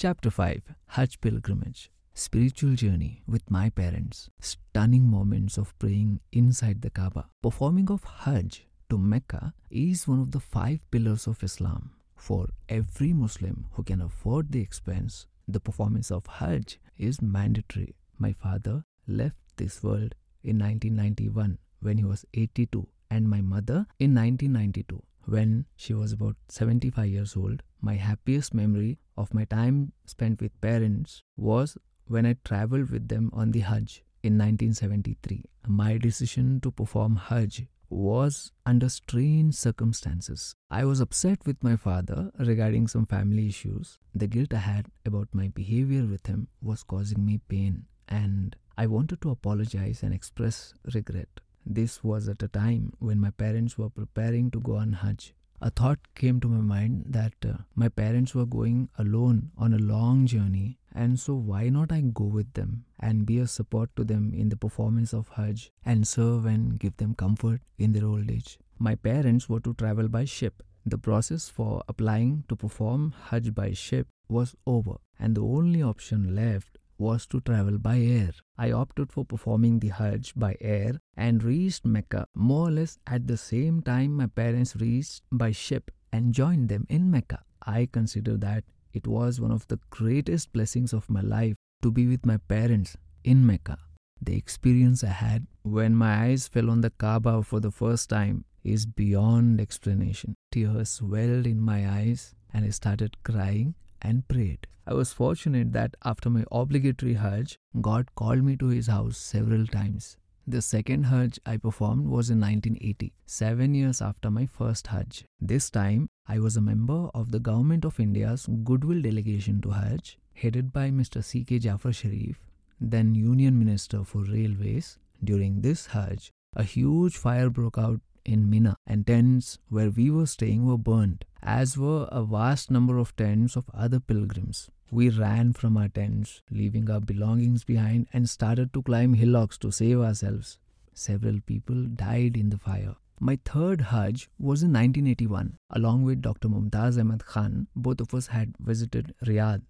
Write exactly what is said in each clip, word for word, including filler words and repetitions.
Chapter five, Hajj Pilgrimage, Spiritual Journey with My Parents, Stunning Moments of Praying Inside the Kaaba. Performing of Hajj to Mecca is one of the five pillars of Islam. For every Muslim who can afford the expense, the performance of Hajj is mandatory. My father left this world in nineteen ninety-one when he was eighty-two, and my mother in nineteen ninety-two when she was about seventy-five years old. My happiest memory of my time spent with parents was when I traveled with them on the Hajj in nineteen seventy-three. My decision to perform Hajj was under strange circumstances. I was upset with my father regarding some family issues. The guilt I had about my behavior with him was causing me pain, and I wanted to apologize and express regret. This was at a time when my parents were preparing to go on Hajj. A thought came to my mind that uh, my parents were going alone on a long journey, and so why not I go with them and be a support to them in the performance of Hajj and serve and give them comfort in their old age. My parents were to travel by ship. The process for applying to perform Hajj by ship was over, and the only option left was to travel by air. I opted for performing the Hajj by air and reached Mecca more or less at the same time my parents reached by ship and joined them in Mecca. I consider that it was one of the greatest blessings of my life to be with my parents in Mecca. The experience I had when my eyes fell on the Kaaba for the first time is beyond explanation. Tears swelled in my eyes and I started crying and prayed. I was fortunate that after my obligatory Hajj, God called me to His house several times. The second Hajj I performed was in nineteen eighty, seven years after my first Hajj. This time, I was a member of the Government of India's Goodwill Delegation to Hajj, headed by Mister C K Jaffer Sharif, then Union Minister for Railways. During this Hajj, a huge fire broke out in Mina, and tents where we were staying were burnt, as were a vast number of tents of other pilgrims. We ran from our tents, leaving our belongings behind, and started to climb hillocks to save ourselves. Several people died in the fire. My third Hajj was in nineteen eighty-one. Along with Doctor Mumtaz Ahmed Khan, both of us had visited Riyadh,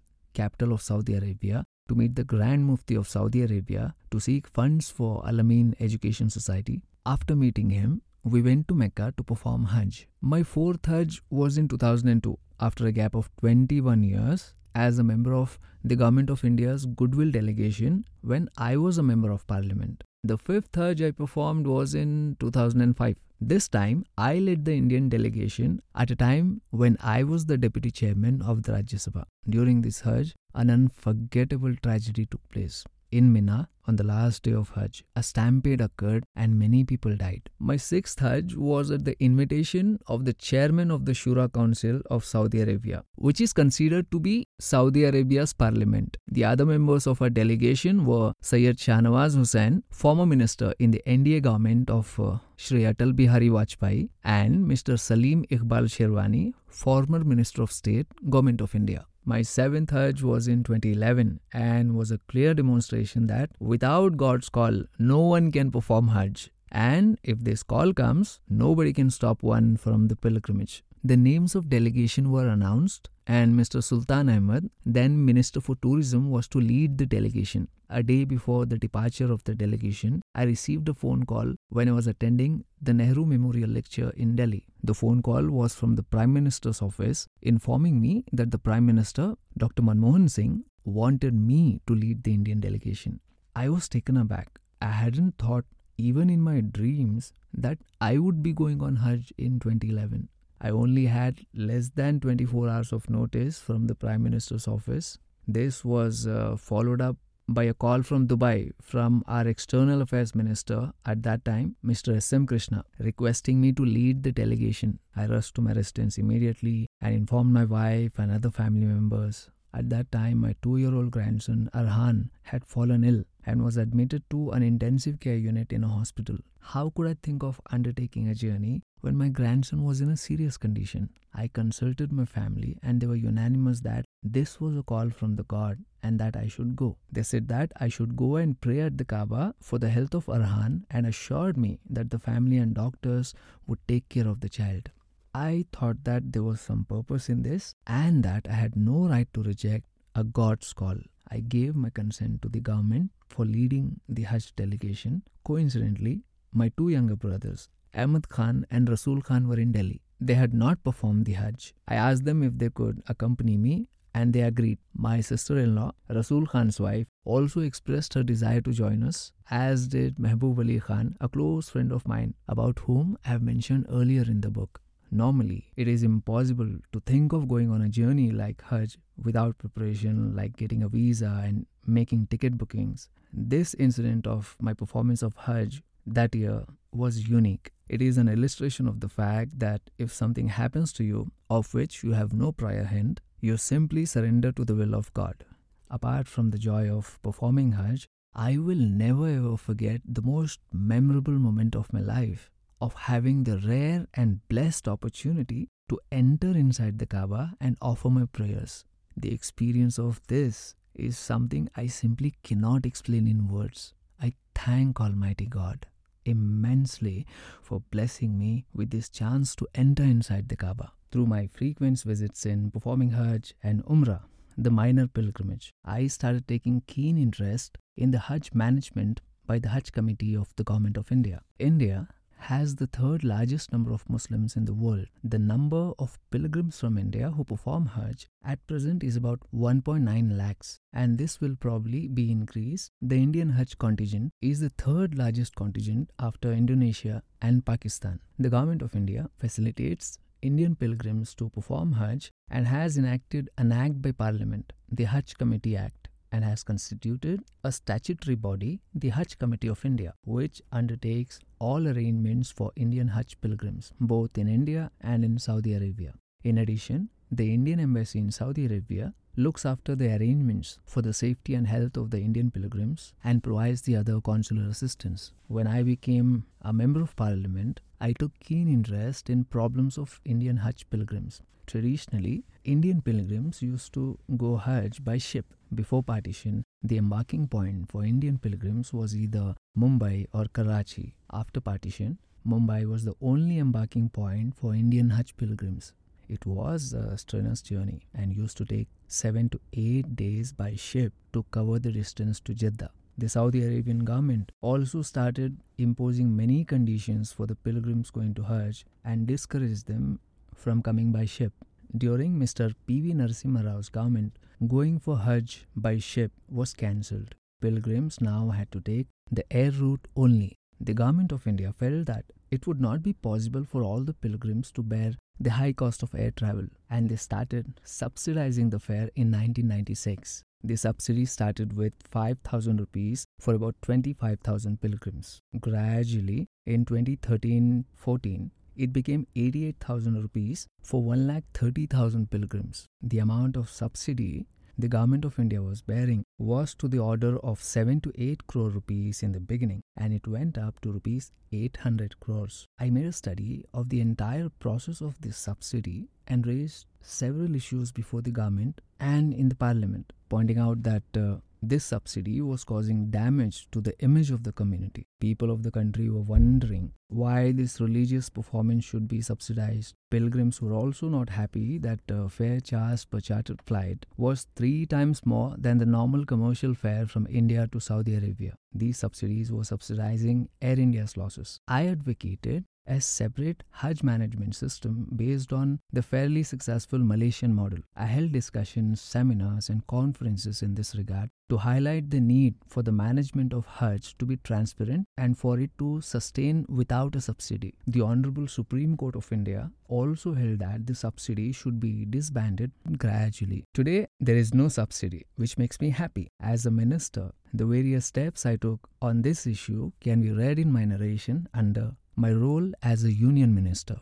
capital of Saudi Arabia, to meet the Grand Mufti of Saudi Arabia to seek funds for Alameen Education Society. After meeting him, we went to Mecca to perform Hajj. My fourth Hajj was in two thousand two, after a gap of twenty-one years, as a member of the Government of India's Goodwill Delegation when I was a member of Parliament. The fifth Hajj I performed was in two thousand five. This time, I led the Indian delegation at a time when I was the Deputy Chairman of the Rajya Sabha. During this Hajj, an unforgettable tragedy took place. In Mina, on the last day of Hajj, a stampede occurred and many people died. My sixth Hajj was at the invitation of the chairman of the Shura Council of Saudi Arabia, which is considered to be Saudi Arabia's parliament. The other members of our delegation were Sayyid Shahnawaz Hussain, former minister in the N D A government of uh, Shri Atal Bihari Vajpayee, and Mister Salim Iqbal Sherwani, former Minister of State, Government of India. My seventh Hajj was in twenty eleven and was a clear demonstration that without God's call, no one can perform Hajj. And if this call comes, nobody can stop one from the pilgrimage. The names of delegation were announced, and Mister Sultan Ahmed, then Minister for Tourism, was to lead the delegation. A day before the departure of the delegation, I received a phone call when I was attending the Nehru Memorial Lecture in Delhi. The phone call was from the Prime Minister's office informing me that the Prime Minister, Doctor Manmohan Singh, wanted me to lead the Indian delegation. I was taken aback. I hadn't thought, even in my dreams, that I would be going on Hajj in twenty eleven. I only had less than twenty-four hours of notice from the Prime Minister's office. This was uh, followed up by a call from Dubai from our External Affairs Minister at that time, Mister S M Krishna, requesting me to lead the delegation. I rushed to my residence immediately and informed my wife and other family members. At that time, my two-year-old grandson, Arhan, had fallen ill and was admitted to an intensive care unit in a hospital. How could I think of undertaking a journey when my grandson was in a serious condition? I consulted my family and they were unanimous that this was a call from the God and that I should go. They said that I should go and pray at the Kaaba for the health of Arhan and assured me that the family and doctors would take care of the child. I thought that there was some purpose in this and that I had no right to reject a God's call. I gave my consent to the government for leading the Hajj delegation. Coincidentally, my two younger brothers, Ahmed Khan and Rasul Khan, were in Delhi. They had not performed the Hajj. I asked them if they could accompany me, and they agreed. My sister-in-law, Rasul Khan's wife, also expressed her desire to join us, as did Mehboob Ali Khan, a close friend of mine, about whom I have mentioned earlier in the book. Normally, it is impossible to think of going on a journey like Hajj without preparation, like getting a visa and making ticket bookings. This incident of my performance of Hajj that year was unique. It is an illustration of the fact that if something happens to you, of which you have no prior hint, you simply surrender to the will of God. Apart from the joy of performing Hajj, I will never ever forget the most memorable moment of my life, of having the rare and blessed opportunity to enter inside the Kaaba and offer my prayers. The experience of this is something I simply cannot explain in words. I thank Almighty God immensely for blessing me with this chance to enter inside the Kaaba. Through my frequent visits in performing Hajj and Umrah, the minor pilgrimage, I started taking keen interest in the Hajj management by the Hajj Committee of the Government of India. India has the third largest number of Muslims in the world. The number of pilgrims from India who perform Hajj at present is about one point nine lakhs, and this will probably be increased. The Indian Hajj contingent is the third largest contingent after Indonesia and Pakistan. The Government of India facilitates Indian pilgrims to perform Hajj and has enacted an act by Parliament, the Hajj Committee Act, and has constituted a statutory body, the Hajj Committee of India, which undertakes all arrangements for Indian Hajj pilgrims, both in India and in Saudi Arabia. In addition, the Indian Embassy in Saudi Arabia looks after the arrangements for the safety and health of the Indian pilgrims and provides the other consular assistance. When I became a member of parliament, I took keen interest in problems of Indian Hajj pilgrims. Traditionally, Indian pilgrims used to go Hajj by ship. Before partition, the embarking point for Indian pilgrims was either Mumbai or Karachi. After partition, Mumbai was the only embarking point for Indian Hajj pilgrims. It was a strenuous journey and used to take seven to eight days by ship to cover the distance to Jeddah. The Saudi Arabian government also started imposing many conditions for the pilgrims going to Hajj and discouraged them from coming by ship. During Mister P V Narasimha Rao's government, going for Hajj by ship was cancelled. Pilgrims now had to take the air route only. The government of India felt that it would not be possible for all the pilgrims to bear the high cost of air travel, and they started subsidizing the fare in nineteen ninety-six. The subsidy started with five thousand rupees for about twenty-five thousand pilgrims. Gradually, in twenty thirteen fourteen, it became eighty-eight thousand rupees for one lakh thirty thousand pilgrims. The amount of subsidy the government of India was bearing was to the order of seven to eight crore rupees in the beginning, and it went up to rupees eight hundred crores. I made a study of the entire process of this subsidy and raised several issues before the government and in the parliament, pointing out that uh, this subsidy was causing damage to the image of the community. People of the country were wondering why this religious performance should be subsidized. Pilgrims were also not happy that uh, fare charged per chartered flight was three times more than the normal commercial fare from India to Saudi Arabia. These subsidies were subsidizing Air India's losses. I advocated a separate Hajj management system based on the fairly successful Malaysian model. I held discussions, seminars, and conferences in this regard to highlight the need for the management of Hajj to be transparent and for it to sustain without a subsidy. The Honorable Supreme Court of India also held that the subsidy should be disbanded gradually. Today, there is no subsidy, which makes me happy. As a minister, the various steps I took on this issue can be read in my narration under my role as a union minister.